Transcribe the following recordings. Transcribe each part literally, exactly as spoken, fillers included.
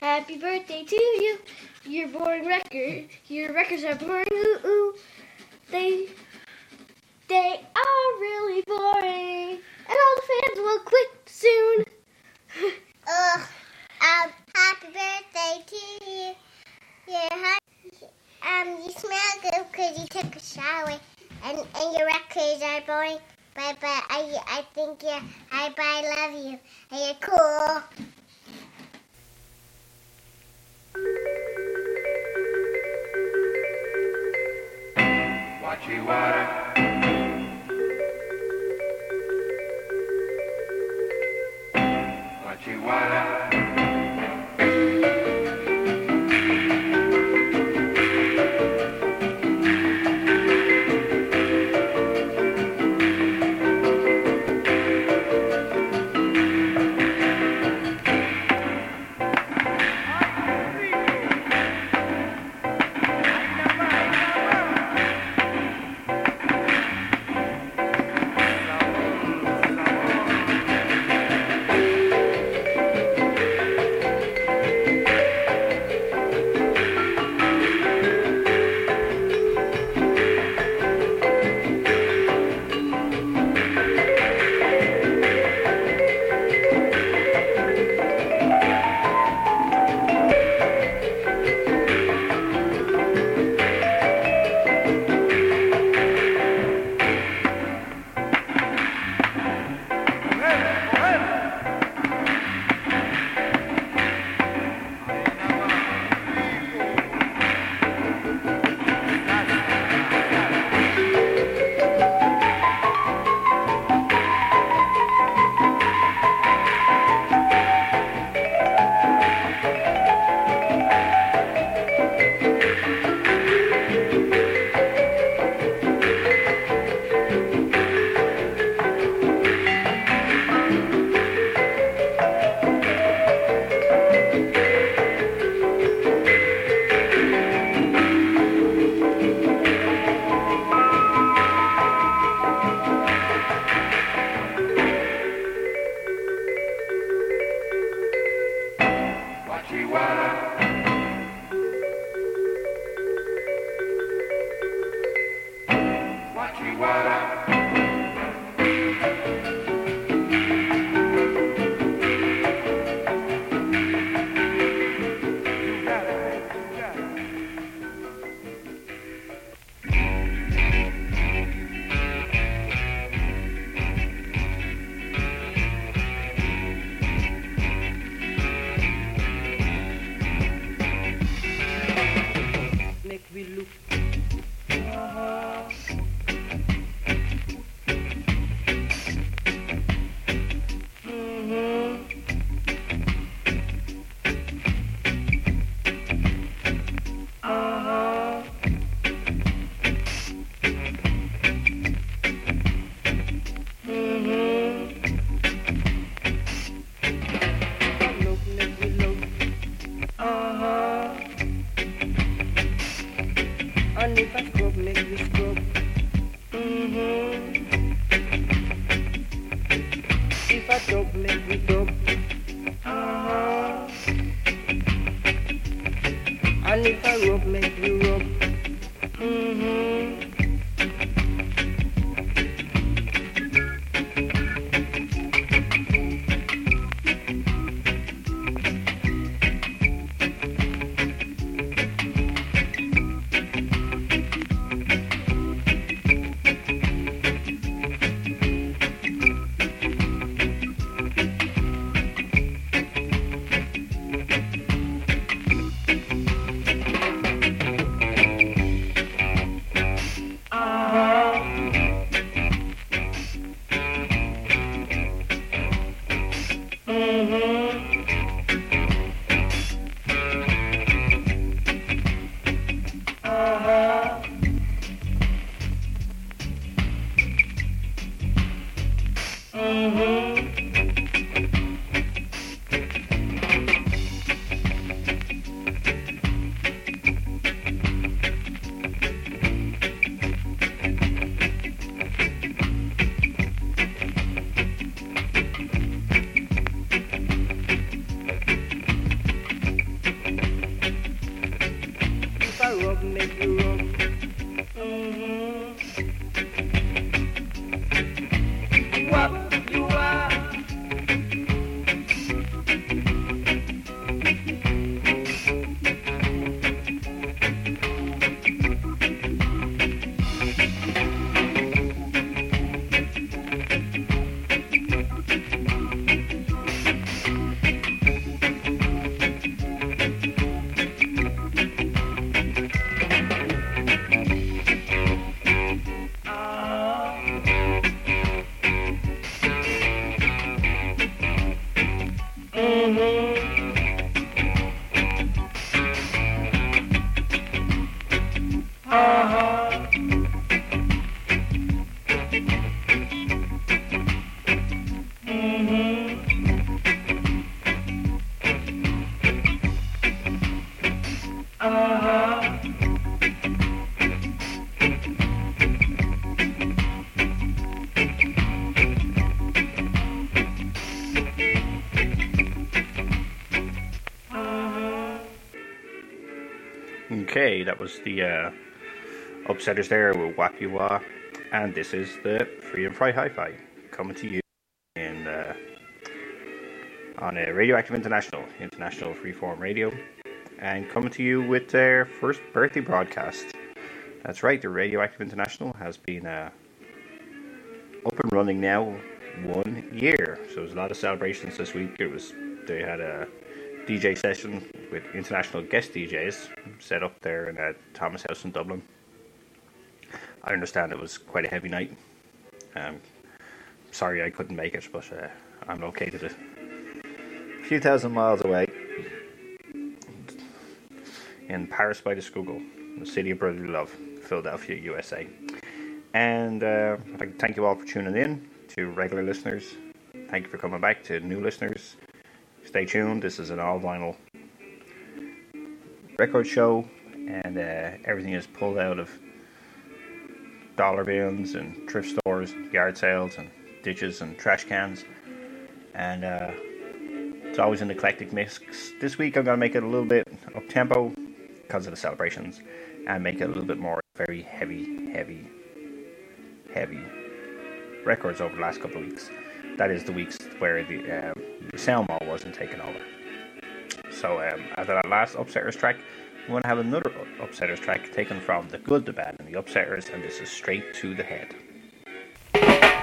Happy birthday to you. Your boring record. Your records are boring. Ooh, ooh. They, they are really boring. And all the fans will quit soon. Ugh. Um, happy birthday to you. Yeah, um, you smell good because you took a shower. And, and your records are boring. But, but I, I think you're, I, but I love you. And you're cool. Watchy water. Watchy water. Okay, that was the uh, Upsetters there with Wap You Wah, and this is the Free and Fry Hi-Fi coming to you in uh, on uh, Radioactive International, International Freeform Radio, and coming to you with their first birthday broadcast. That's right, the Radioactive International has been uh, up and running now one year, so there's a lot of celebrations this week. It was they had a D J session with international guest D Js set up there in uh, Thomas House in Dublin. I understand it was quite a heavy night. Um, sorry I couldn't make it, but uh, I'm located a few thousand miles away in Paris by the Schuylkill, the city of brotherly love, Philadelphia, U S A. And uh, I'd like to thank you all for tuning in. To regular listeners, thank you for coming back. To new listeners, stay tuned. This is an all vinyl record show, and uh, everything is pulled out of dollar bins and thrift stores, yard sales and ditches and trash cans, and uh, it's always an eclectic mix. This week I'm going to make it a little bit up tempo because of the celebrations, and make it a little bit more very heavy, heavy, heavy records over the last couple of weeks. That is the weeks where the, um, the sound mall wasn't taken over. So um, after that last Upsetters track, we're going to have another Upsetters track taken from The Good, The Bad and The Upsetters, and this is Straight to the Head. Bye.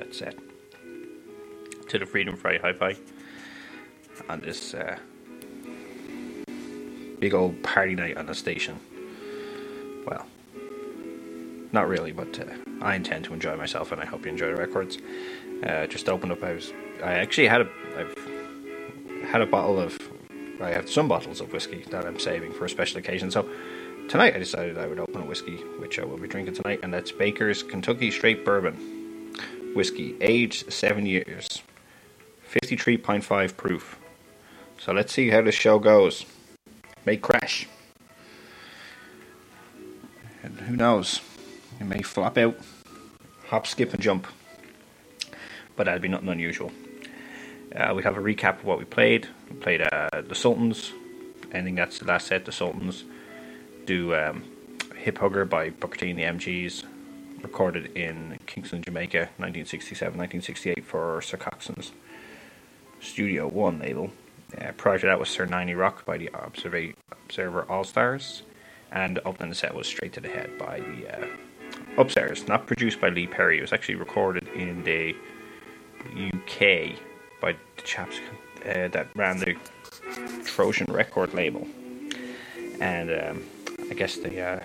that set to the Free and Fry Hi-Fi on this uh, big old party night on the station. Well, not really, but uh, I intend to enjoy myself, and I hope you enjoy the records. Uh, just opened up. I was. I actually had a. I've had a bottle of. I have some bottles of whiskey that I'm saving for a special occasion. So tonight I decided I would open a whiskey, which I will be drinking tonight, and that's Baker's Kentucky Straight Bourbon whiskey, aged seven years, fifty-three point five proof. So let's see how this show goes. May crash, and who knows, it may flop out, hop, skip, and jump. But that'd be nothing unusual. Uh, we have a recap of what we played. We played uh, the Sultans. I think that's the last set. The Sultans do um, Hip Hugger by Booker T and the M Gs, recorded in Kingston, Jamaica, nineteen sixty-seven nineteen sixty-eight for Sir Coxsone's Studio One label. Uh, prior to that was Sir ninety Rock by the Observa- Observer All Stars, and opening the set was Straight to the Head by the uh, Upstairs. Not produced by Lee Perry. It was actually recorded in the U K by the chaps uh, that ran the Trojan Record label, and um, I guess they, uh,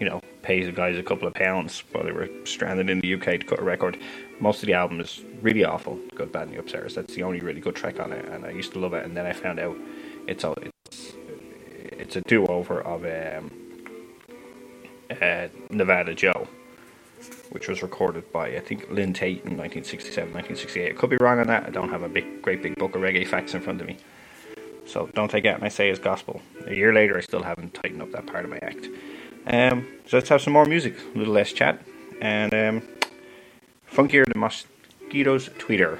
you know, pays the guys a couple of pounds while they were stranded in the U K to cut a record. Most of the album is really awful, Good, Bad, and the Upstairs. That's the only really good track on it, and I used to love it. And then I found out it's a it's, it's a do-over of um, uh, Nevada Joe, which was recorded by, I think, Lynn Tate in nineteen sixty-seven nineteen sixty-eight. I could be wrong on that. I don't have a big, great big book of reggae facts in front of me, so don't take that when I say it's gospel. A year later, I still haven't tightened up that part of my act. Um, so let's have some more music, a little less chat, and um, funkier than Mosquitoes Tweeter,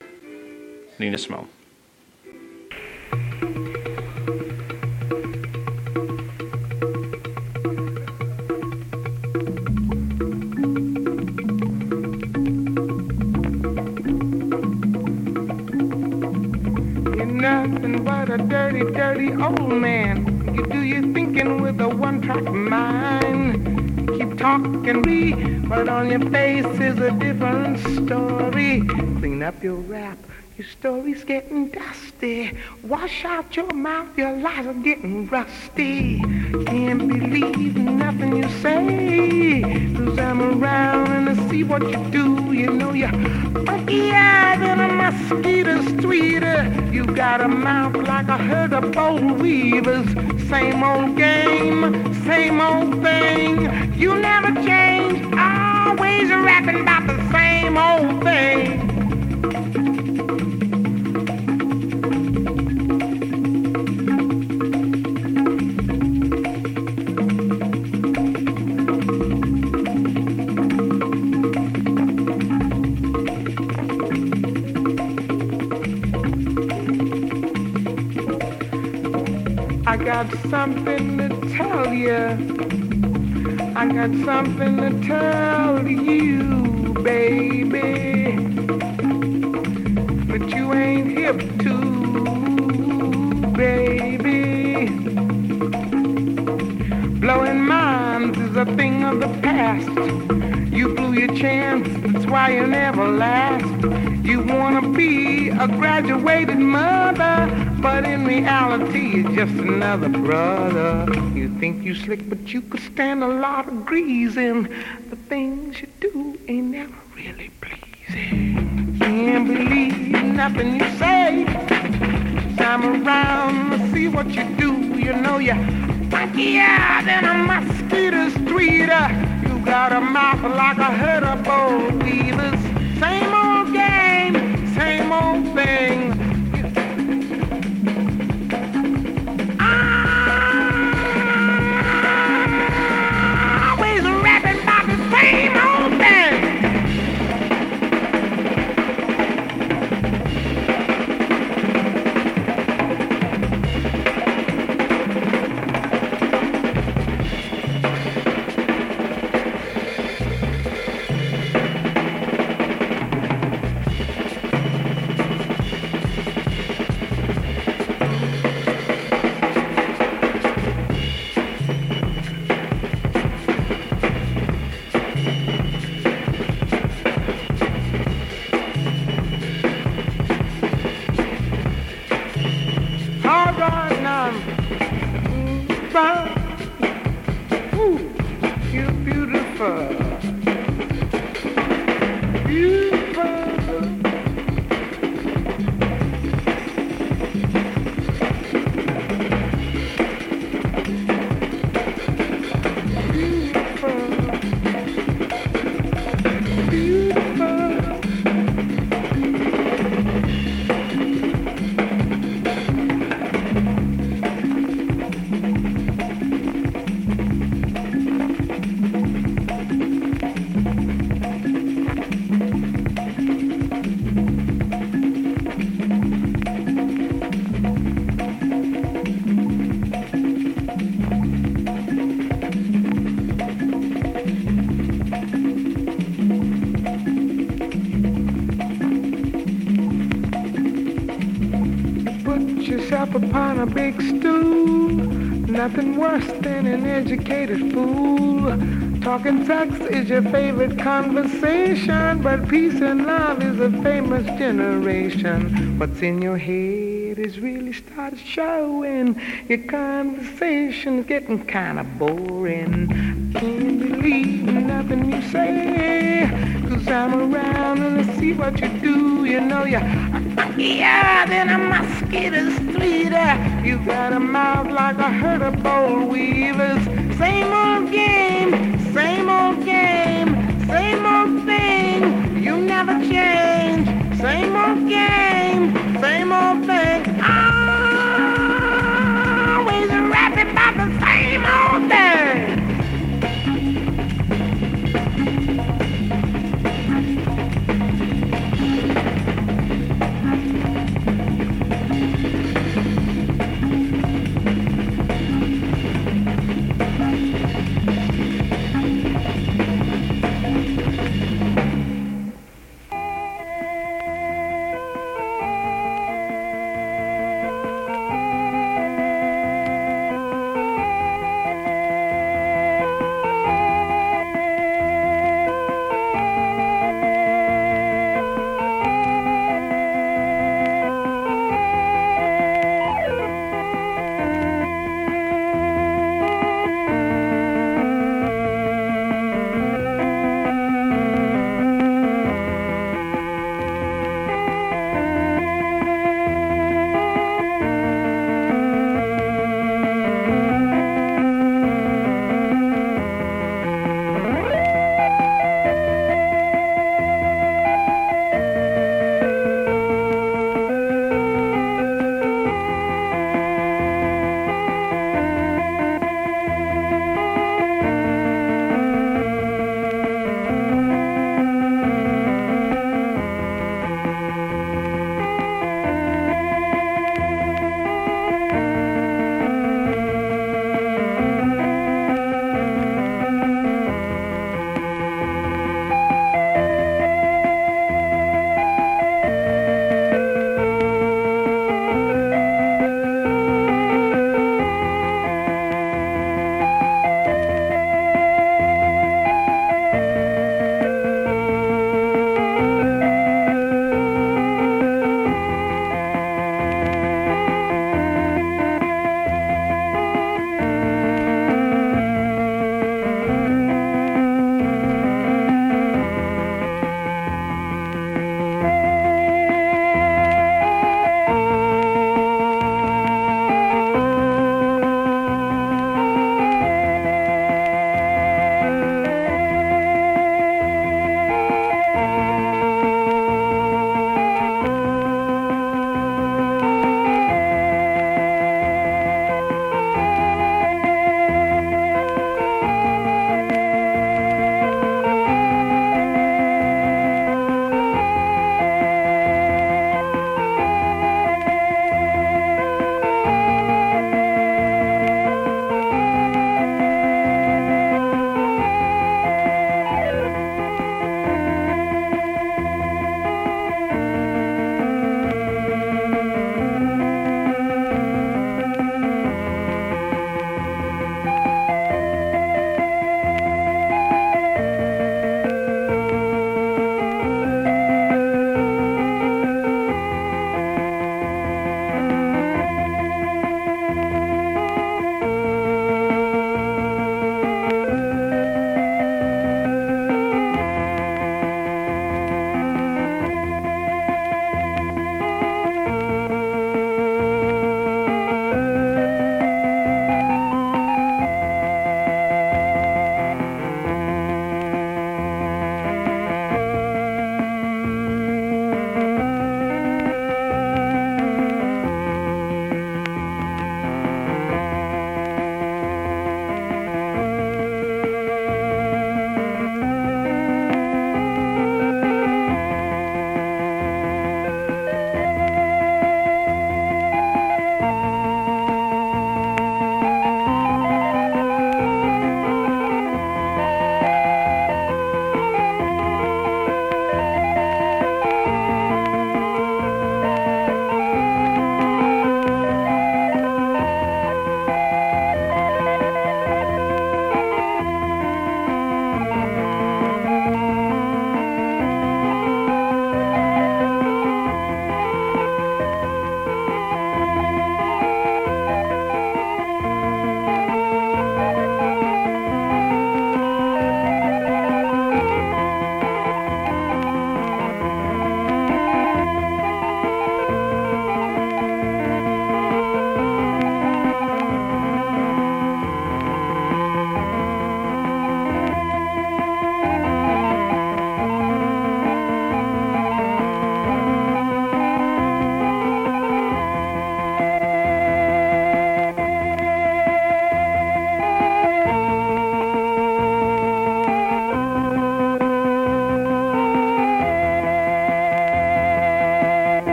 Nina Simone. A dirty, dirty old man. You do your thinking with a one-track mind. Keep talking, read, but on your face is a different story. Clean up your rap, your story's getting dusty. Wash out your mouth, your lies are getting rusty. Can't believe nothing you say, 'cause I'm around and I see what you do. You know you're funkier than a mosquito's tweeter. You got a mouth like a herd of boll weavers. Same old game, same old thing. You never change, always rapping about the same old thing. I got something to tell you. I got something to tell you, baby, but you ain't hip to, baby. Blowing minds is a thing of the past. You blew your chance, that's why you never last. You wanna be a graduated mother, but in reality, you're just another brother. You think you slick, but you could stand a lot of greasing. The things you do ain't never really pleasing. Can't believe nothing you say. Time around to see what you do. You know you're funkier than a mosquito's tweeter. You got a mouth like a herd of boll weavers. Same old game, same old thing. Upon a big stool, nothing worse than an educated fool. Talking sex is your favorite conversation, but peace and love is a famous generation. What's in your head is really started showing. Your conversation's getting kind of boring. Can't believe nothing you say, cause I'm around and I see what you do. You know you yeah, then a mosquito's fleeter. You got a mouth like a herd of boll weavers. Same old game, same old game, same old thing. You never change. Same old game, same old thing. Always rapping about the same old thing.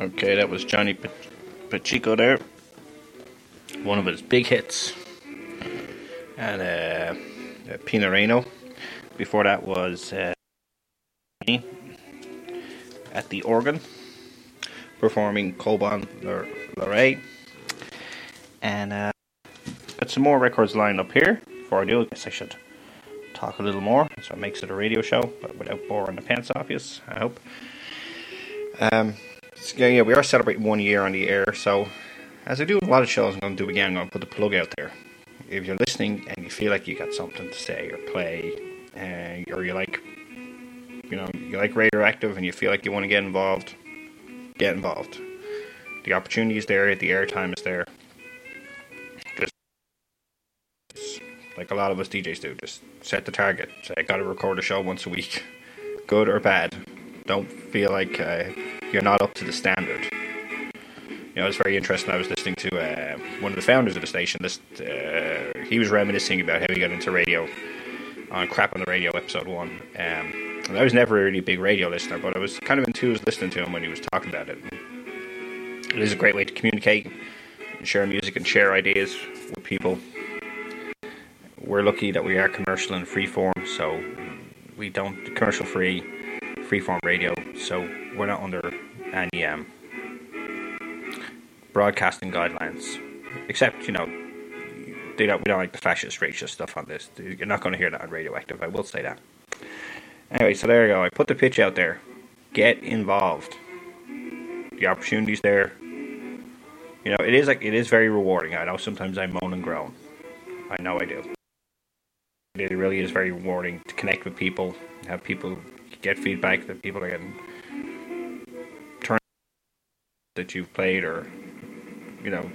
Okay, that was Johnny Pacheco there. One of his big hits. And uh, uh, Pinoreno. Before that was uh, at the organ, performing Colbon Le-Le Ray. And uh, got some more records lined up here. Before I do, I guess I should talk a little more, so it makes it a radio show, but without boring the pants off you, I hope. Um, so yeah, yeah, we are celebrating one year on the air, so as I do a lot of shows, I'm going to do again, I'm going to put the plug out there. If you're listening and you feel like you got something to say or play, uh, or you like, you know, you like Radioactive and you feel like you want to get involved, get involved. The opportunity is there, the airtime is there. Just like a lot of us D Js do, just set the target. Say, I got to record a show once a week, good or bad. Don't feel like uh, you're not up to the standard. You know, it's very interesting. I was listening to uh, one of the founders of the station. This, uh, he was reminiscing about how he got into radio on Crap on the Radio, episode one. Um, and I was never a really big radio listener, but I was kind of enthused listening to him when he was talking about it. It is a great way to communicate and share music and share ideas with people. We're lucky that we are commercial and free form, so we don't commercial free. Freeform radio, so we're not under any um, broadcasting guidelines, except, you know, they don't, we don't like the fascist racial stuff on this. You're not going to hear that on Radioactive, I will say that. Anyway, so there you go, I put the pitch out there. Get involved. The opportunity's there. You know, it is like it is very rewarding. I know sometimes I moan and groan. I know I do. It really is very rewarding to connect with people, have people get feedback that people are getting turned that you've played or, you know,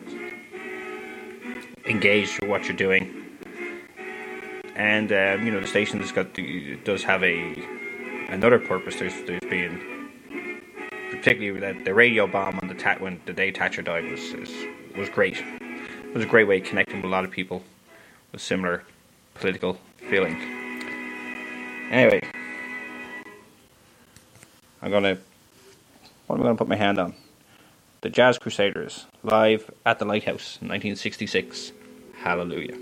engaged with what you're doing. And, um, you know, the station has got the, does have a another purpose. There's, there's been, particularly the, the radio bomb on the ta- when the day Thatcher died was, was, was great. It was a great way of connecting with a lot of people with similar political feeling. Anyway. I'm going to, what am I going to put my hand on? The Jazz Crusaders, live at the Lighthouse, nineteen sixty-six. Hallelujah.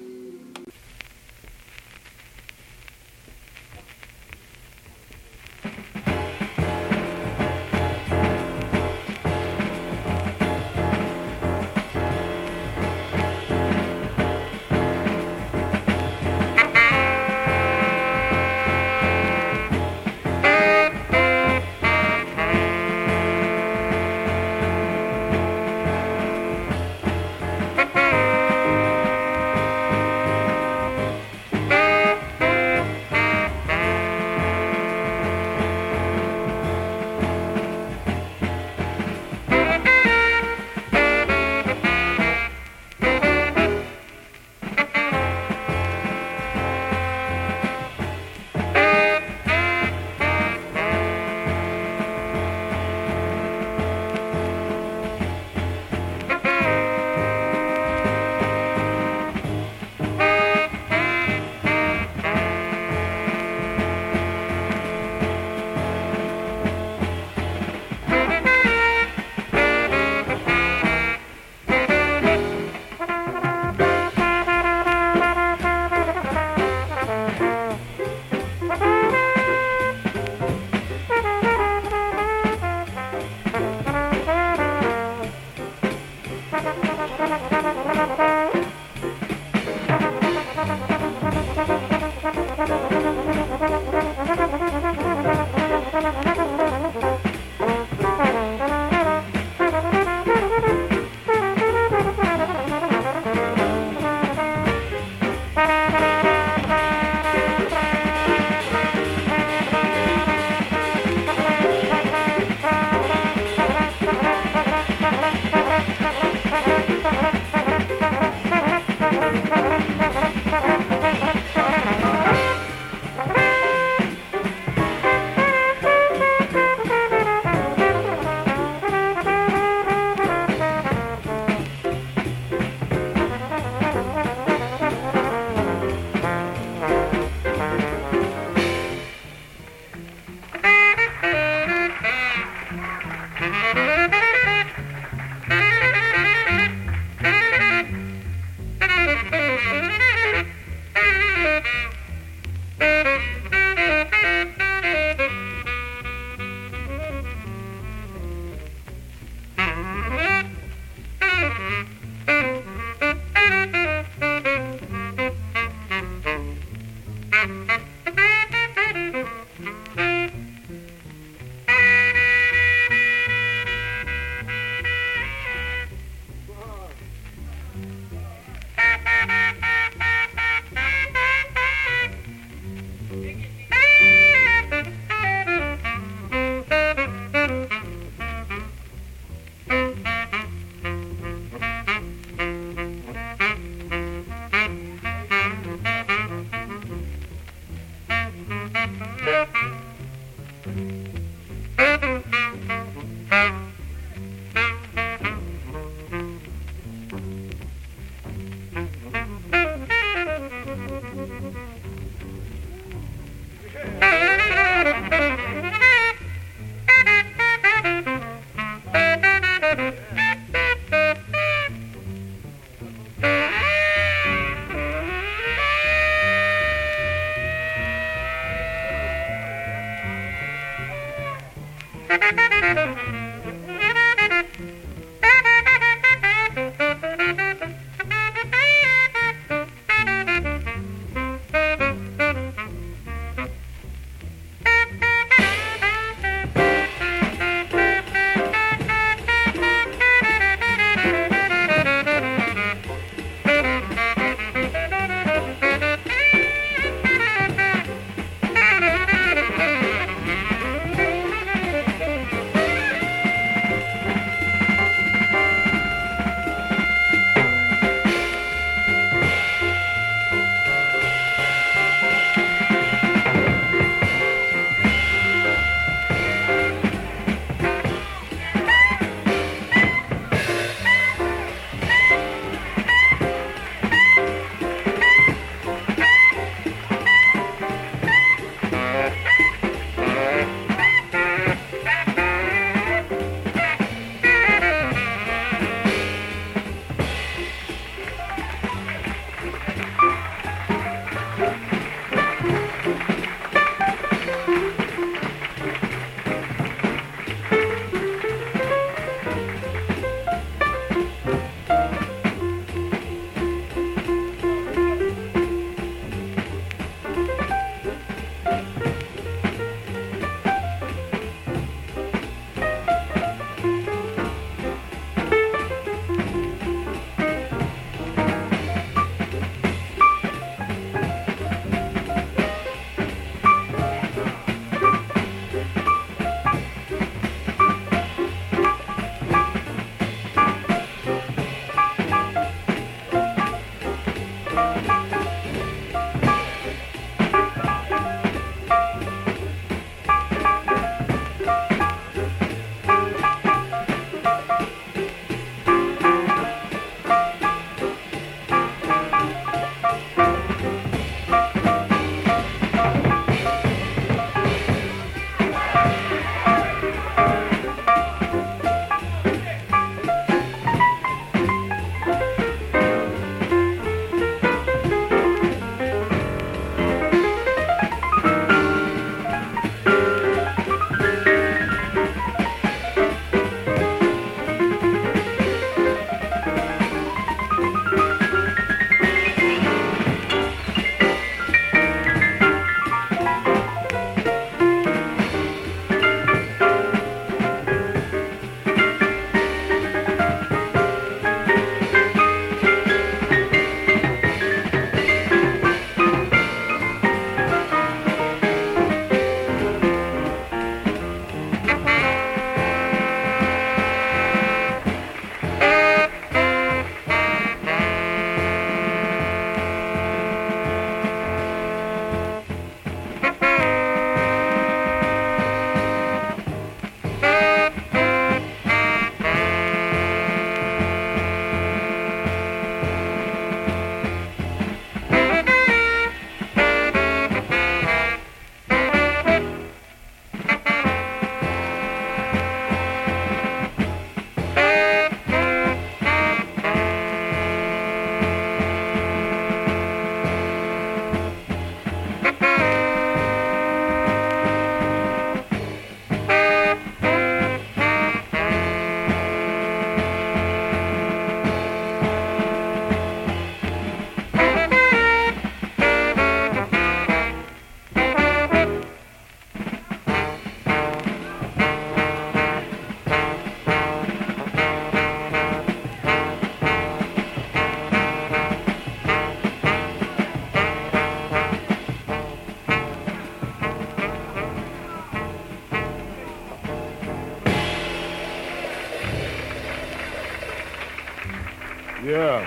Yeah,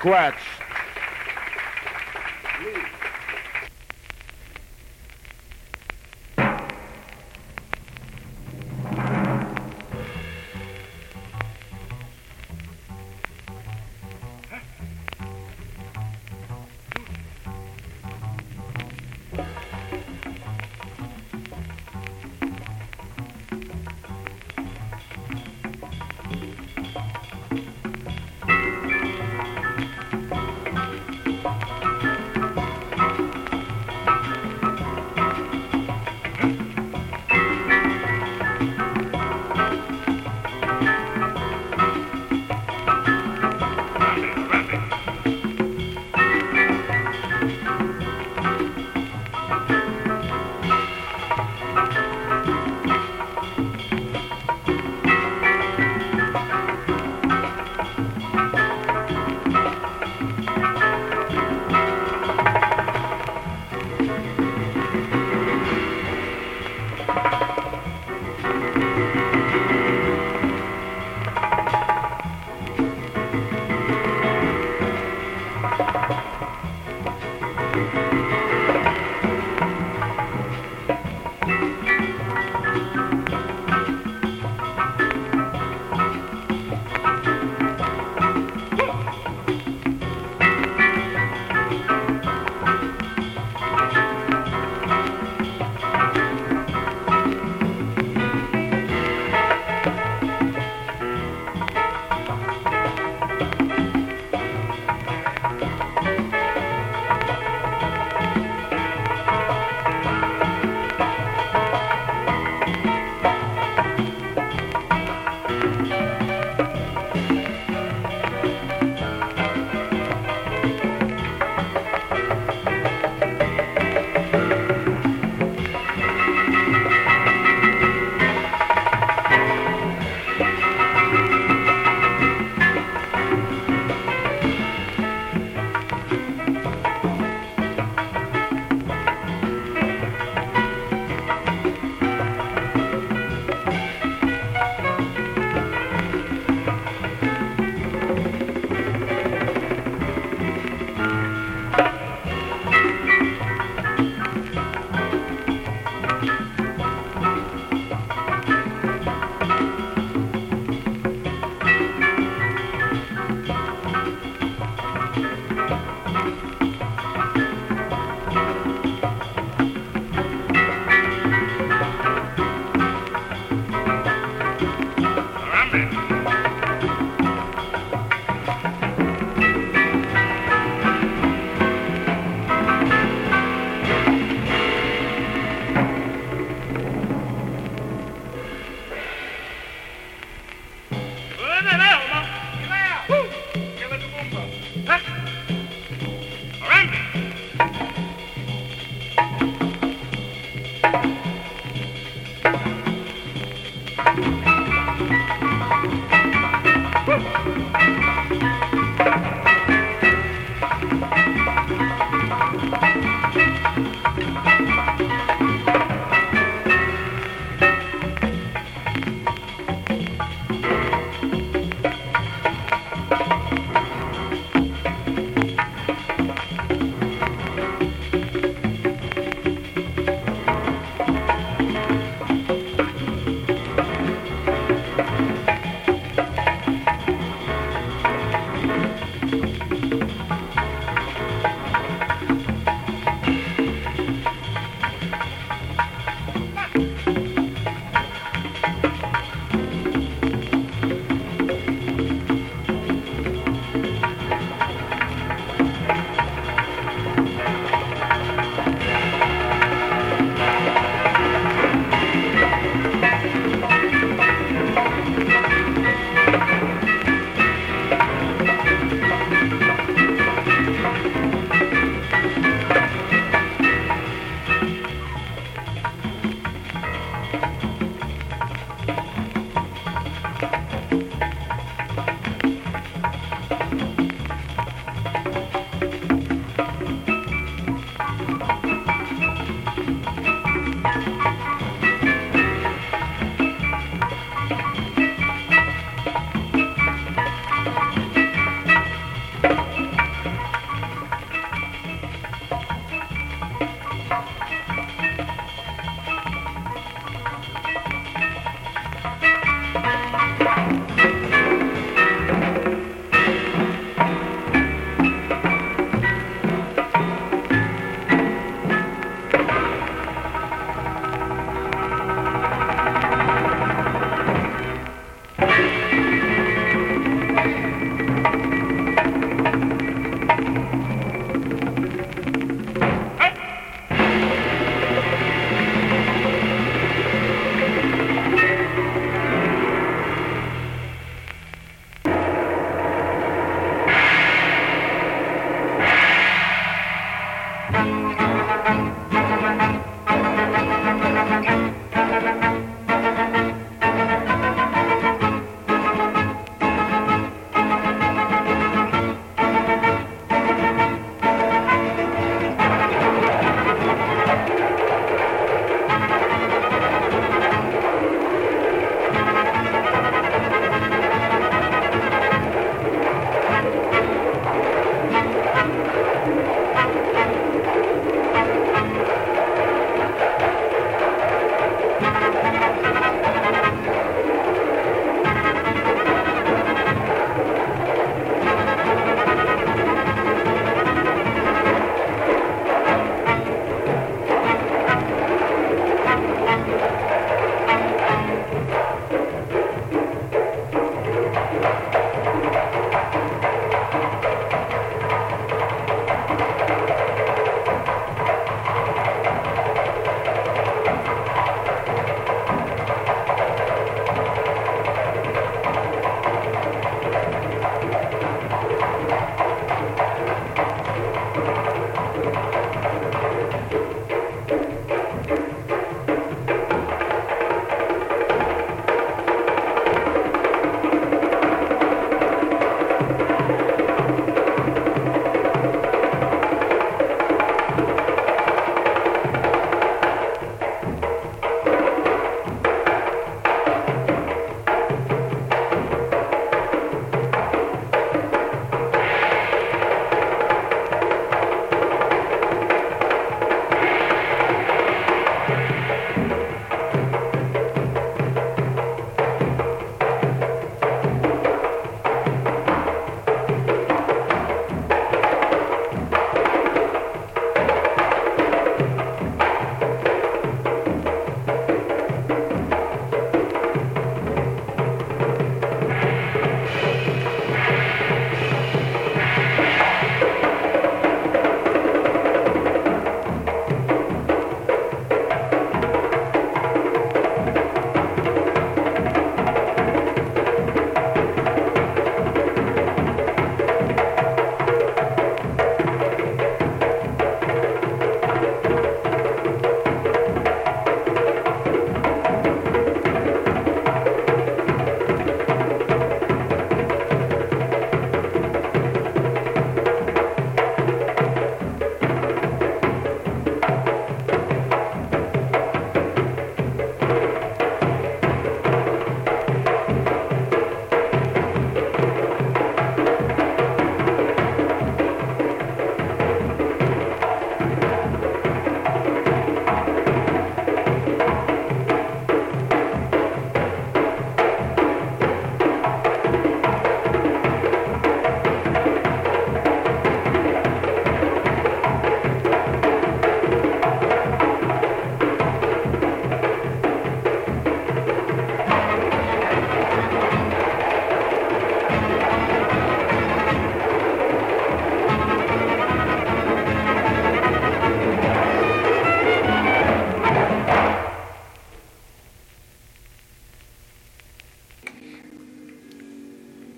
scratch.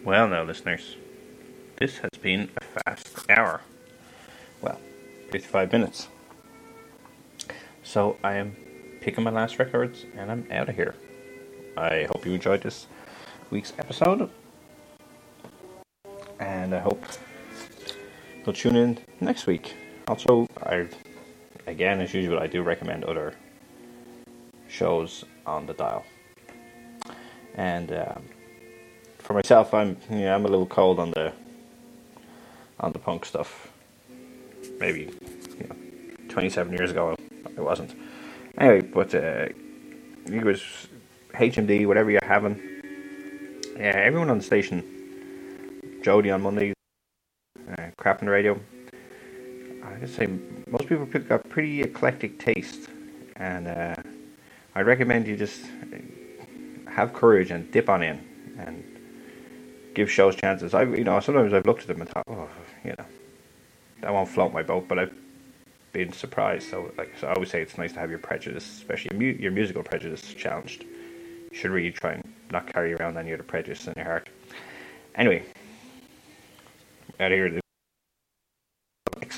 Well, now, listeners, this has been a fast hour. Well, fifty-five minutes. So I am picking my last records, and I'm out of here. I hope you enjoyed this week's episode, and I hope you'll tune in next week. Also, I, again, as usual, I do recommend other shows on the dial. And um, for myself, I'm you know, I'm a little cold on the on the punk stuff. Maybe you know, twenty-seven years ago, I wasn't. Anyway, but uh, it was H M D, whatever you're having. Yeah, everyone on the station. Jody on Mondays, uh, Crap on the Radio. I guess say most people got pretty eclectic taste, and uh, I recommend you just have courage and dip on in and give shows chances. I, you know, sometimes I've looked at them and thought, oh, you know, that won't float my boat, but I've been surprised. So, like so I always say, it's nice to have your prejudice, especially mu- your musical prejudice, challenged. You should really try and not carry around any other prejudice in your heart. Anyway, out of here.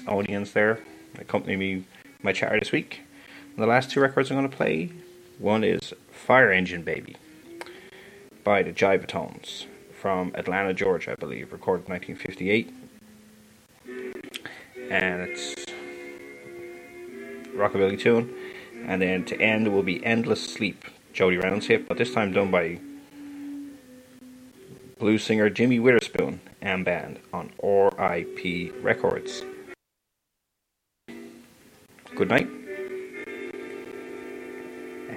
Audience there accompany me my chatter this week. And the last two records I'm going to play, one is Fire Engine Baby by the Jive Tones from Atlanta, Georgia, I believe, recorded in nineteen fifty-eight, and it's a rockabilly tune. And then to end will be Endless Sleep, Jody Reynolds hit, but this time done by blues singer Jimmy Witherspoon and band on R I P Records. Good night,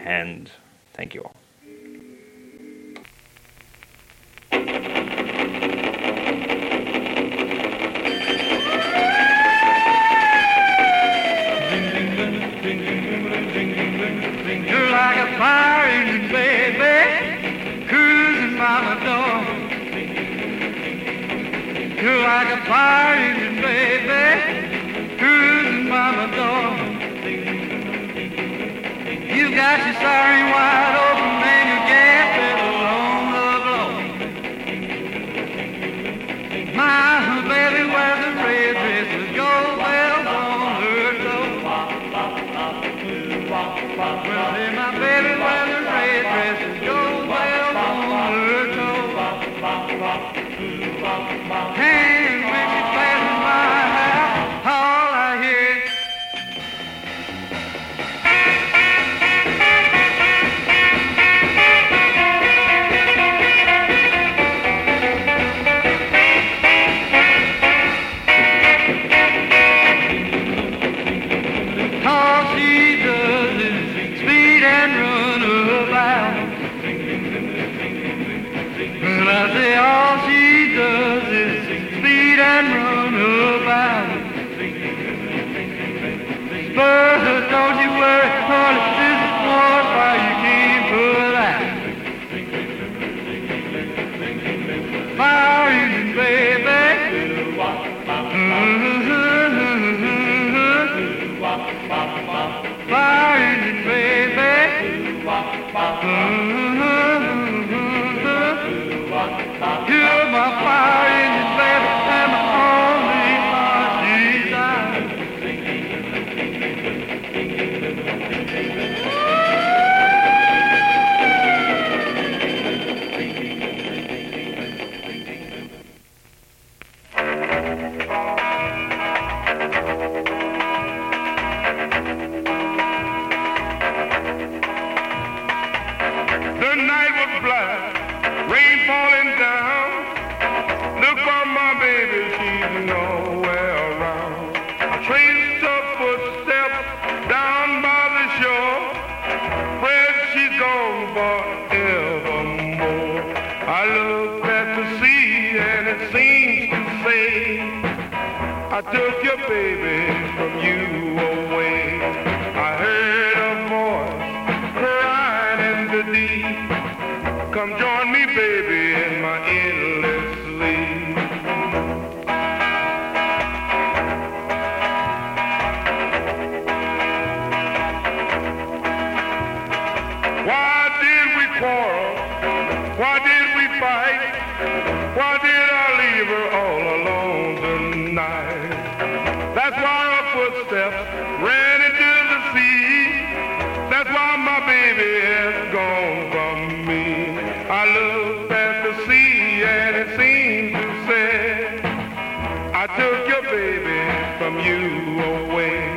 and thank you all. You're like a fire engine, baby, cruising by my door. You're like a fire engine, baby, cruising by my door. You got your siren wide open and your gas pedal on the floor. My baby wears a red dress with gold bells on her toe. Well, then my baby wears a red dress with gold bells on her toe. And when she passes by her house, I took your baby from you away. I heard a voice crying in the deep. Come join me, baby, in my endless sleep. Why did we quarrel? Why did we fight? Why did me. I looked at the sea and it seemed to say, I took your baby from you away.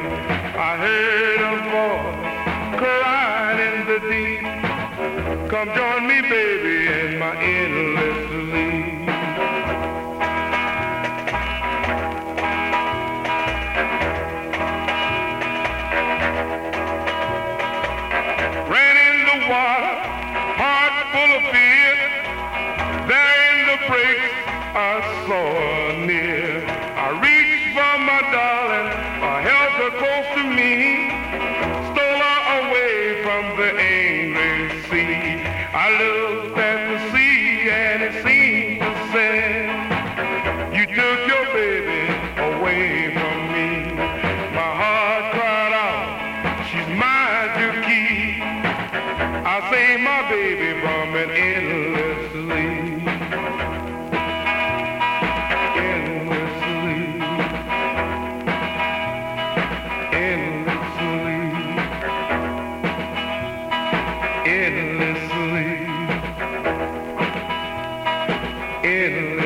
I heard a voice crying in the deep, come join me baby in my endless sleep. I saw her near. I reached for my darling. I held her close to me. Stole her away from the angry sea. I looked at the sea and it seemed to say, you took your baby away from me. My heart cried out, she's mine to keep. I saved my baby from an endless sea. Endlessly, endlessly.